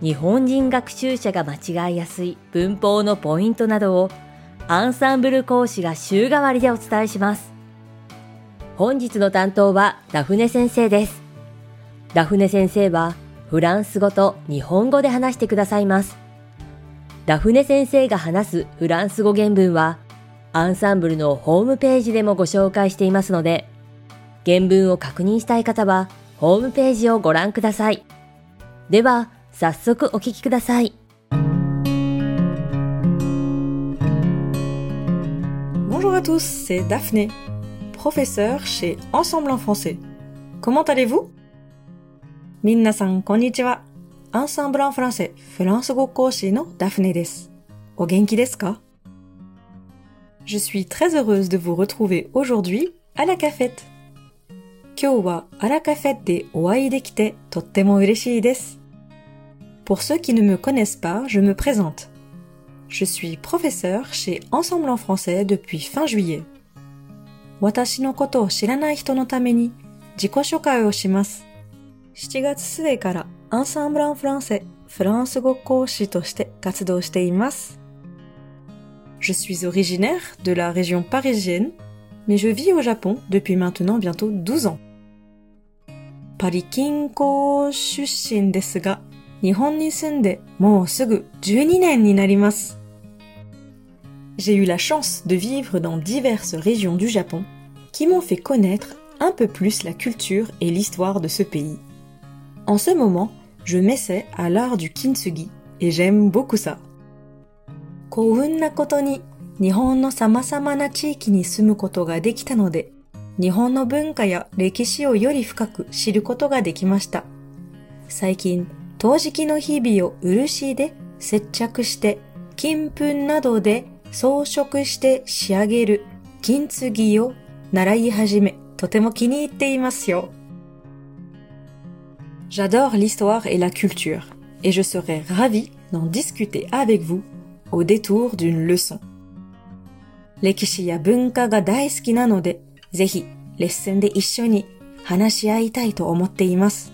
日本人学習者が間違いやすい文法のポイントなどをアンサンブル講師が週替わりでお伝えします。本日の担当はダフネ先生です。ダフネ先生はフランス語と日本語で話してくださいます。ダフネ先生が話すフランス語原文はアンサンブルのホームページでもご紹介していますので、原文を確認したい方はホームページをご覧ください。では、早速お聞きください。 Bonjour à tous, c'est Daphné, professeure chez Ensemble en français. Comment allez-vous? みなさんこんにちは。 Ensemble en français フランス語講師の Daphné です。お元気ですか? Je suis très heureuse de vous retrouver aujourd'hui à la cafette. 今日はあらカフェでお会いできてとっても嬉しいです。Pour ceux qui ne me connaissent pas, je me présente. Je suis professeur chez Ensemble en français depuis fin juillet. 私のことを知らない人のために自己紹介をします。7月末からEnsemble en français、フランス語講師として活動しています。Je suis originaire de la région parisienne, mais je vis au Japon depuis maintenant bientôt 12 ans. パリ近郊出身ですが、日本に住んでもうすぐ12年になります。J'ai eu la chance de vivre dans diverses régions du Japon qui m'ont fait connaître un peu plus la culture et l'histoire de ce pays. En ce moment, je m'essaie à l'art du Kintsugi et j'aime beaucoup ça. 幸運なことに日本の様々な地域に住むことができたので、日本の文化や歴史をより深く知ることができました。最近、陶磁器の日々を漆で接着して金粉などで装飾して仕上げる金継ぎを習い始め、とても気に入っていますよ。 J'adore l'histoire et la culture, et je serais ravie d'en discuter avec vous au détour d'une leçon. 歴史や文化が大好きなので、ぜひレッスンで一緒に話し合いたいと思っています。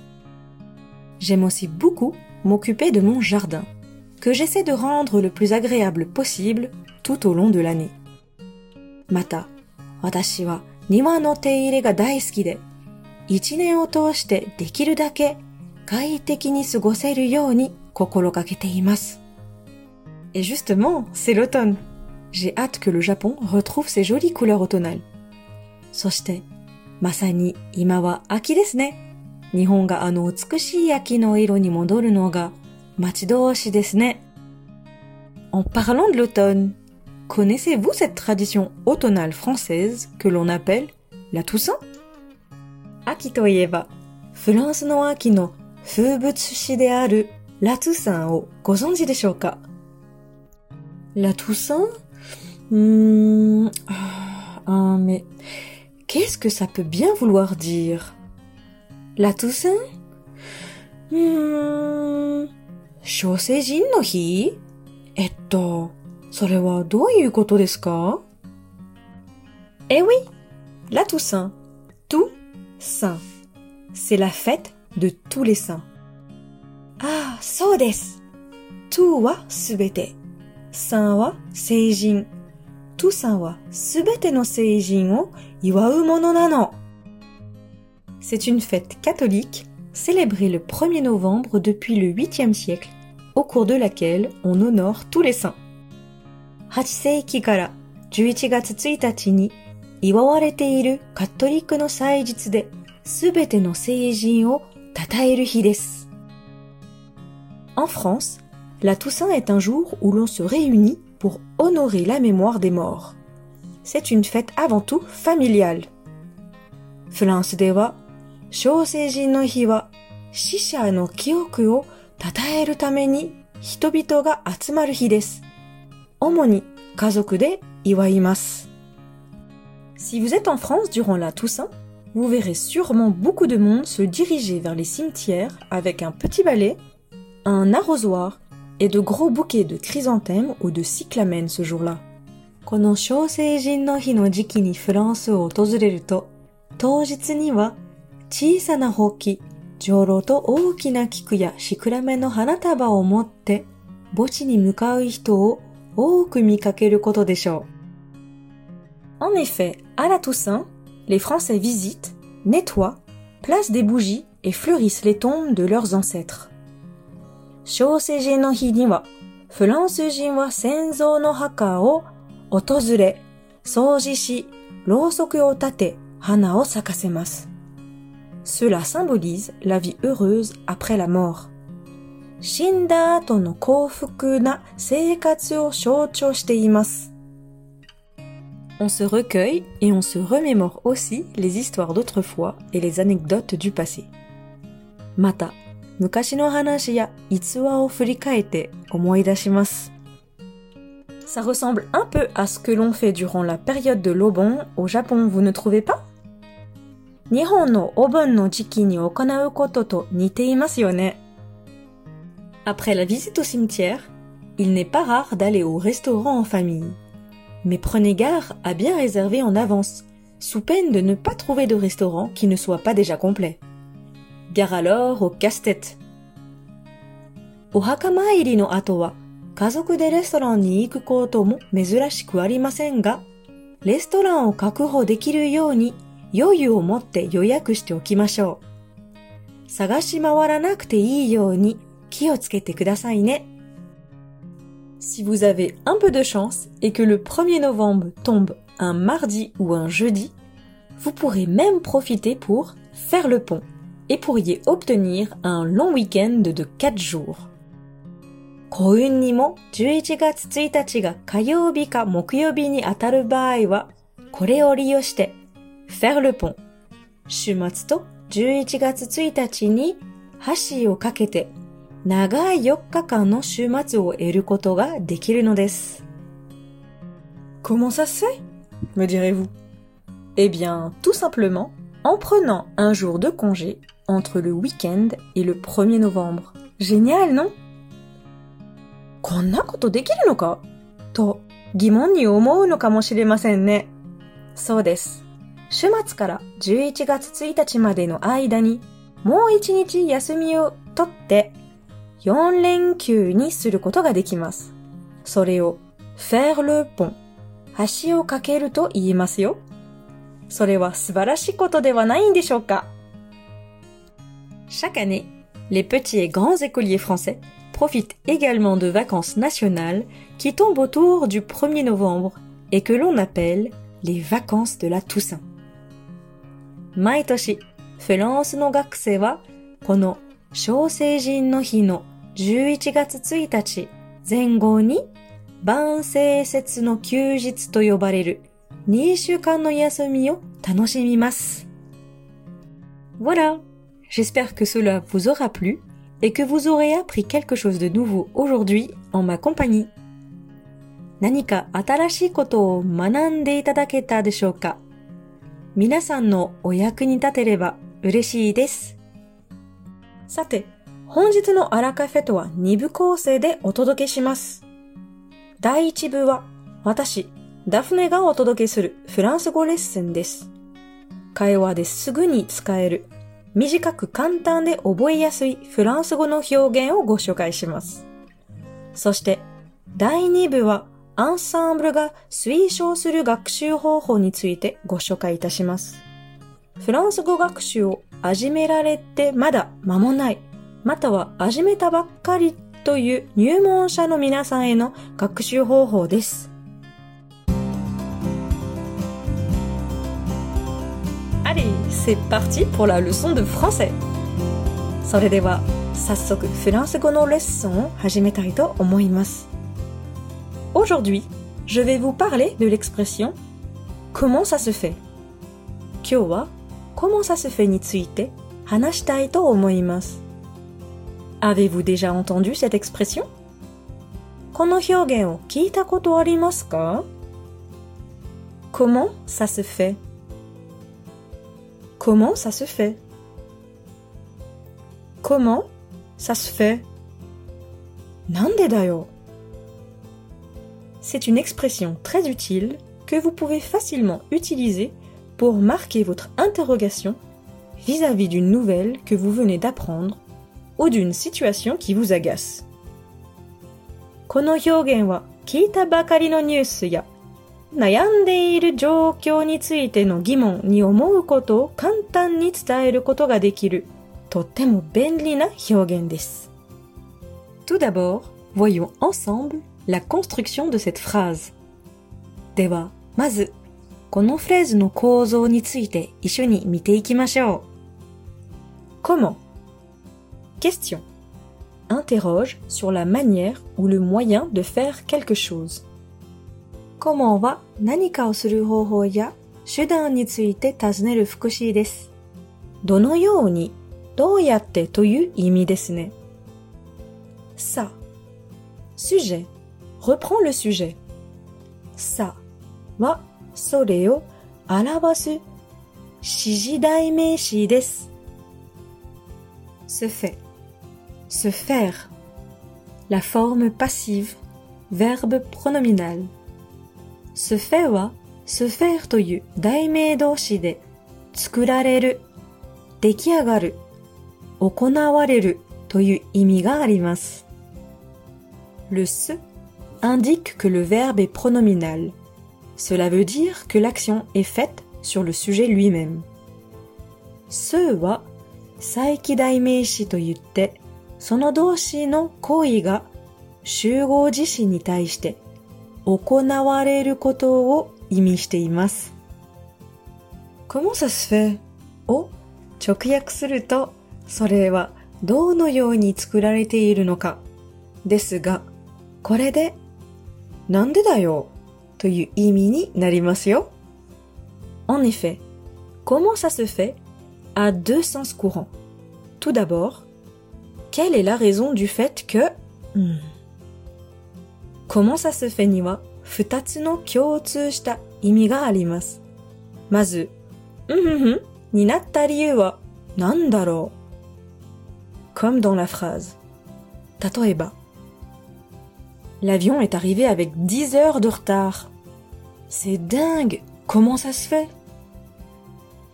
J'aime aussi beaucoup m'occuper de mon jardin, que j'essaie de rendre le plus agréable possible tout au long de l'année. また、私は庭の手入れが大好きで、一年を通してできるだけ快適に過ごせるように心がけています。Et justement, c'est l'automne. J'ai hâte que le Japon retrouve ses jolies couleurs automnales. そして、まさに今は秋ですね。日本があの美しい秋の色に戻るのが待ち遠しいですね。En parlant de l'automne, connaissez-vous cette tradition automnale française que l'on appelle la Toussaint? 秋といえば、フランスの秋の風物詩であるラトゥサンをご存知でしょうか？ラトゥサン？Mais qu'est-ce que ça peut bien vouloir dire?La Toussaint? 小成人の日？それはどういうことですか？Eh oui, la Toussaint, tout saint. C'est la fête de tous les saints. ああ、そうです。tout はすべて。saint は成人。tout saint はすべての成人を祝うものなの。C'est une fête catholique célébrée le 1er novembre depuis le 8e siècle, au cours de laquelle on honore tous les saints. 8世紀から11月1日に祝われているカトリックの祭日で、すべての聖人を称える日です。En France, la Toussaint est un jour où l'on se réunit pour honorer la mémoire des morts. C'est une fête avant tout familiale. フランスでは小成人の日は死者の記憶を称えるために人々が集まる日です。主に家族で祝います。Si vous êtes en France durant la Toussaint, vous verrez sûrement beaucoup de monde se diriger vers les cimetières avec un petit balai, un arrosoir et de gros bouquets de chrysanthèmes ou de cyclamènes ce jour-là.この小成人の日の時期にフランスを訪れると、当日には小さなほうき、じょうろと大きな菊やシクラメンの花束を持って墓地に向かう人を多く見かけることでしょう。En effet, à la Toussaint, les Français visitent, nettoient, placent des bougies et fleurissent les tombes de leurs ancêtres. 小成人の日には、フランス人は先祖の墓を訪れ、掃除し、ろうそくを立て、花を咲かせます。Cela symbolise la vie heureuse après la mort. 死んだ後の幸福な生活を象徴しています。On se recueille et on se remémore aussi les histoires d'autrefois et les anecdotes du passé. また、昔の話や逸話を振り返って思い出します。Ça ressemble un peu à ce que l'on fait durant la période de l'Obon au Japon, vous ne trouvez pas? 日本の Obon の時期に行うことと似ていますよね。 Après la visite au cimetière, il n'est pas rare d'aller au restaurant en famille. Mais prenez garde à bien réserver en avance, sous peine de ne pas trouver de restaurant qui ne soit pas déjà complet. Gare alors au casse-tête. お墓参りの後は家族でレストランに行くことも珍しくありませんが、レストランを確保できるように余裕を持って予約しておきましょう。探し回らなくていいように気をつけてくださいね。Si vous avez un peu de chance et que le 1er novembre tombe un mardi ou un jeudi, vous pourrez même profiter pour faire le pont et pourriez obtenir un long week-end de 4 jours.幸運にも11月1日が火曜日か木曜日に当たる場合は、これを利用して、faire le pont。週末と11月1日に橋をかけて、長い4日間の週末を得ることができるのです。Comment ça se fait? me direz-vous? Eh bien, tout simplement, en prenant un jour de congé entre le week-end et le 1er novembre. Génial, non?こんなことできるのかと疑問に思うのかもしれませんね。そうです。週末から11月1日までの間にもう1日休みを取って4連休にすることができます。それを faire le pont、橋を架けると言いますよ。それは素晴らしいことではないんでしょうか。Chaque année, les petits et grands écoliers français profite également de vacances nationales qui tombent autour du 1er novembre et que l'on appelle les vacances de la Toussaint. 毎年、フランスの学生はこの小成人の日の11月1日前後に万聖節の休日と呼ばれる2週間の休みを楽しみます。Voilà, j'espère que cela vous aura plu.Et que vous aurez appris quelque chose de nouveau aujourd'hui en ma compagnie. 何か新しいことを学んでいただけたでしょうか。皆さんのお役に立てれば嬉しいです。さて、本日のアラカフェとは2部構成でお届けします。第1部は私、ダフネがお届けするフランス語レッスンです。会話ですぐに使える。短く簡単で覚えやすいフランス語の表現をご紹介します。そして、第2部は、アンサンブルが推奨する学習方法についてご紹介いたします。フランス語学習を始められてまだ間もない、または始めたばっかりという入門者の皆さんへの学習方法です。C'est parti pour la leçon de français. それでは早速フランス語のレッスンを始めたいと思います。Aujourd'hui, je vais vous parler de l'expression Comment ça se fait? 今日は Comment ça se fait について話したいと思います。avez-vous déjà entendu cette expression? この表現を聞いたことありますか? Comment ça se fait? Comment ça se fait? Comment ça se fait? なんでだよ? C'est une expression très utile que vous pouvez facilement utiliser pour marquer votre interrogation vis-à-vis d'une nouvelle que vous venez d'apprendre ou d'une situation qui vous agace. この表現は聞いたばかりのニュースや悩んでいる状況についての疑問に思うことを簡単に伝えることができるとっても便利な表現です。Tout d'abord, voyons ensemble la construction de cette phrase. では、まず、このフレーズの構造について一緒に見ていきましょう。Comment? Question. Interroge sur la manière ou le moyen de faire quelque chose. Comment は何かをする方法や手段について尋ねる副詞です。どのように、どうやってという意味ですね。Ça. Sujet. Reprends le sujet. Ça はそれを表す指示代名詞です。Se fait. Se faire. La forme passive, verbe pronominal. Se fait はse faire という代名動詞で作られる、出来上がる、行われるという意味があります。Le se indique que le verbe est pronominal.Cela veut dire que l'action est faite sur le sujet lui-même. Se は再起代名詞といって、その動詞の行為が集合辞詞に対して行われることを意味しています。Comment ça se fait? を直訳すると、それはどのように作られているのかですが、これでなんでだよという意味になりますよ。En effet, comment ça se fait a deux sens courants. Tout d'abord, quelle est la raison du fait que... Comment ça se fait には2つの共通した意味があります。まず、になった理由は何だろう Comme dans la phrase. 例えば、L'avion est arrivé avec 10 heures de retard. C'est dingue! Comment ça se fait?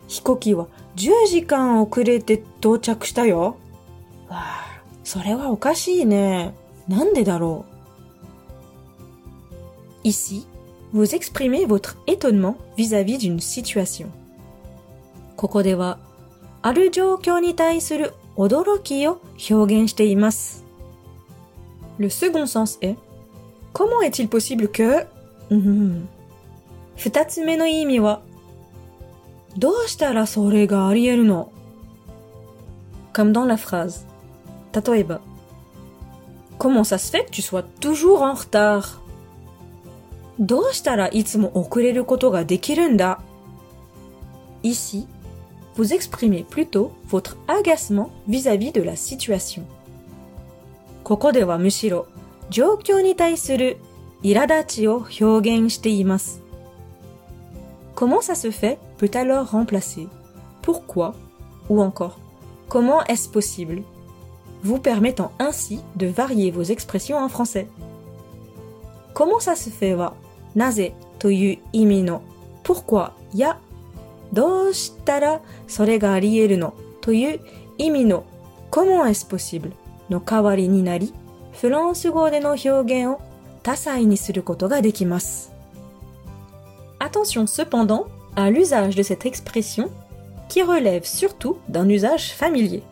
飛行機は10時間遅れて到着したよ。わあ、それはおかしいね。なんでだろう Ici, vous exprimez votre étonnement vis-à-vis d'une situation. ここでは、ある状況に対する驚きを表現しています。Le second sens est...Comment est-il possible que... 二つ目の意味は、どうしたらそれがあり得るの Comme dans la phrase. 例えば、Comment ça se fait que tu sois toujours en retard? どうしたらいつも遅れることができるんだ Ici, vous exprimez plutôt votre agacement vis-à-vis de la situation. ここではむしろ、状況に対する苛立ちを表現しています。Comment ça se fait peut alors remplacer Pourquoi ou encore Comment est-ce possible vous permettant ainsi de varier vos expressions en français. Comment ça se fait はなぜという意味の Pourquoi やどうしたらそれがあり得るのという意味の Comment est-ce possible の代わりになりフランス語での表現を多彩にすることができます。Attention cependant à l'usage de cette expression qui relève surtout d'un usage familier.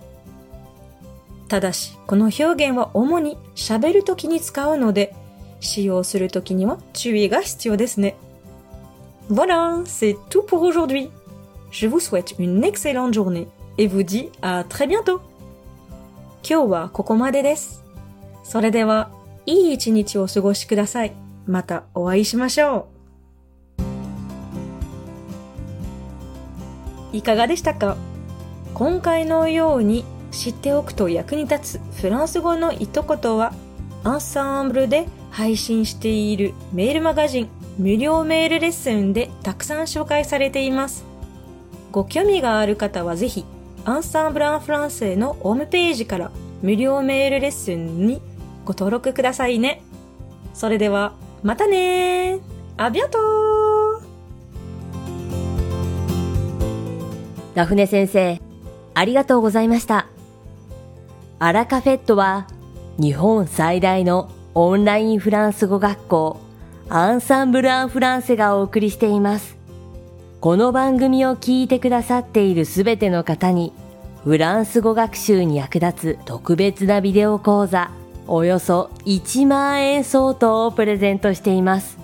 ただし、この表現は主に喋るときに使うので、使用するときには注意が必要ですね。Voilà, c'est tout pour aujourd'hui. Je vous souhaite une excellente journée et vous dis à très bientôt. 今日はここまでです。それでは、いい一日をお過ごしください。またお会いしましょう。いかがでしたか？今回のように知っておくと役に立つフランス語の一言は、Ensembleで配信しているメールマガジン無料メールレッスンでたくさん紹介されています。ご興味がある方はぜひ、Ensemble en françaisのホームページから無料メールレッスンにご登録くださいね。それでは、またねー。ありがとう。ダフネ先生、ありがとうございました。アラカフェットは日本最大のオンラインフランス語学校アンサンブル・アン・フランセがお送りしています。この番組を聞いてくださっているすべての方にフランス語学習に役立つ特別なビデオ講座およそ1万円相当をプレゼントしています。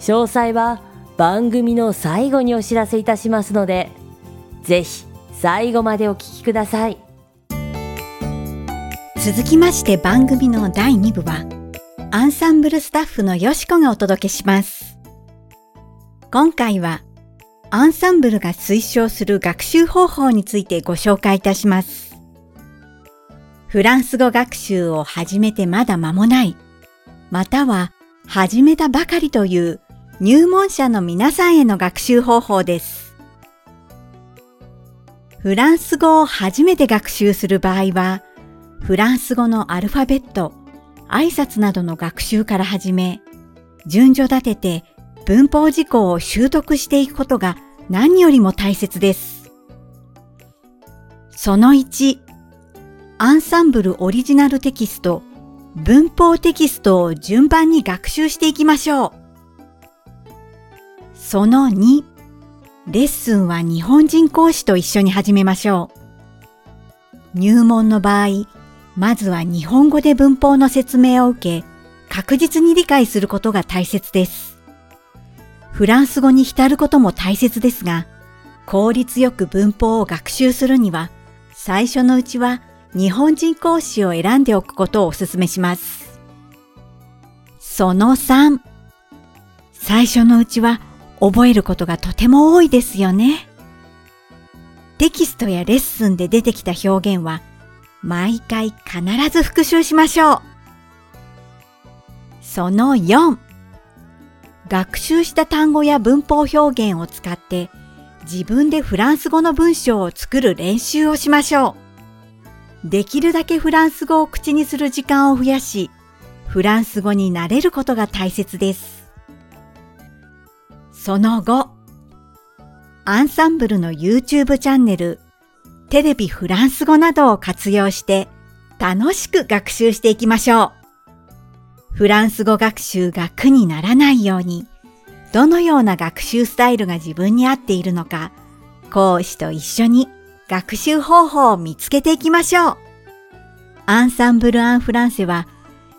詳細は番組の最後にお知らせいたしますので、ぜひ最後までお聞きください。続きまして番組の第2部は、アンサンブルスタッフのよしこがお届けします。今回は、アンサンブルが推奨する学習方法についてご紹介いたします。フランス語学習を始めてまだ間もない、または始めたばかりという入門者の皆さんへの学習方法です。フランス語を初めて学習する場合は、フランス語のアルファベット、挨拶などの学習から始め、順序立てて文法事項を習得していくことが何よりも大切です。その1、アンサンブルオリジナルテキスト、文法テキストを順番に学習していきましょう。その2、レッスンは日本人講師と一緒に始めましょう。入門の場合、まずは日本語で文法の説明を受け、確実に理解することが大切です。フランス語に浸ることも大切ですが、効率よく文法を学習するには、最初のうちは、日本人講師を選んでおくことをお勧めします。その3、最初のうちは覚えることがとても多いですよね。テキストやレッスンで出てきた表現は毎回必ず復習しましょう。その4、学習した単語や文法表現を使って自分でフランス語の文章を作る練習をしましょう。できるだけフランス語を口にする時間を増やし、フランス語に慣れることが大切です。その後、アンサンブルの YouTube チャンネル、テレビフランス語などを活用して楽しく学習していきましょう。フランス語学習が苦にならないように、どのような学習スタイルが自分に合っているのか、講師と一緒に学習方法を見つけていきましょう。アンサンブル・アン・フランセは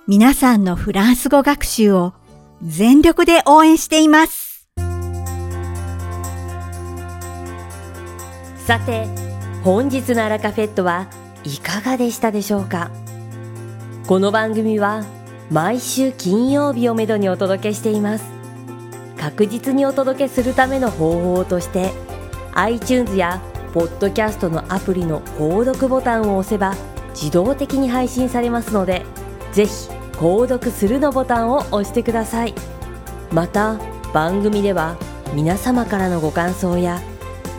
皆さんのフランス語学習を全力で応援しています。さて、本日のアラカフェットはいかがでしたでしょうか。この番組は毎週金曜日をめどにお届けしています。確実にお届けするための方法として、iTunes やポッドキャストのアプリの購読ボタンを押せば自動的に配信されますので、ぜひ購読するのボタンを押してください。また番組では皆様からのご感想や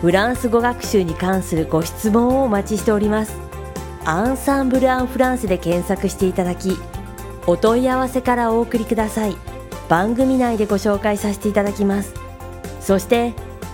フランス語学習に関するご質問をお待ちしております。アンサンブル・アン・フランセで検索していただき、お問い合わせからお送りください。番組内でご紹介させていただきます。そして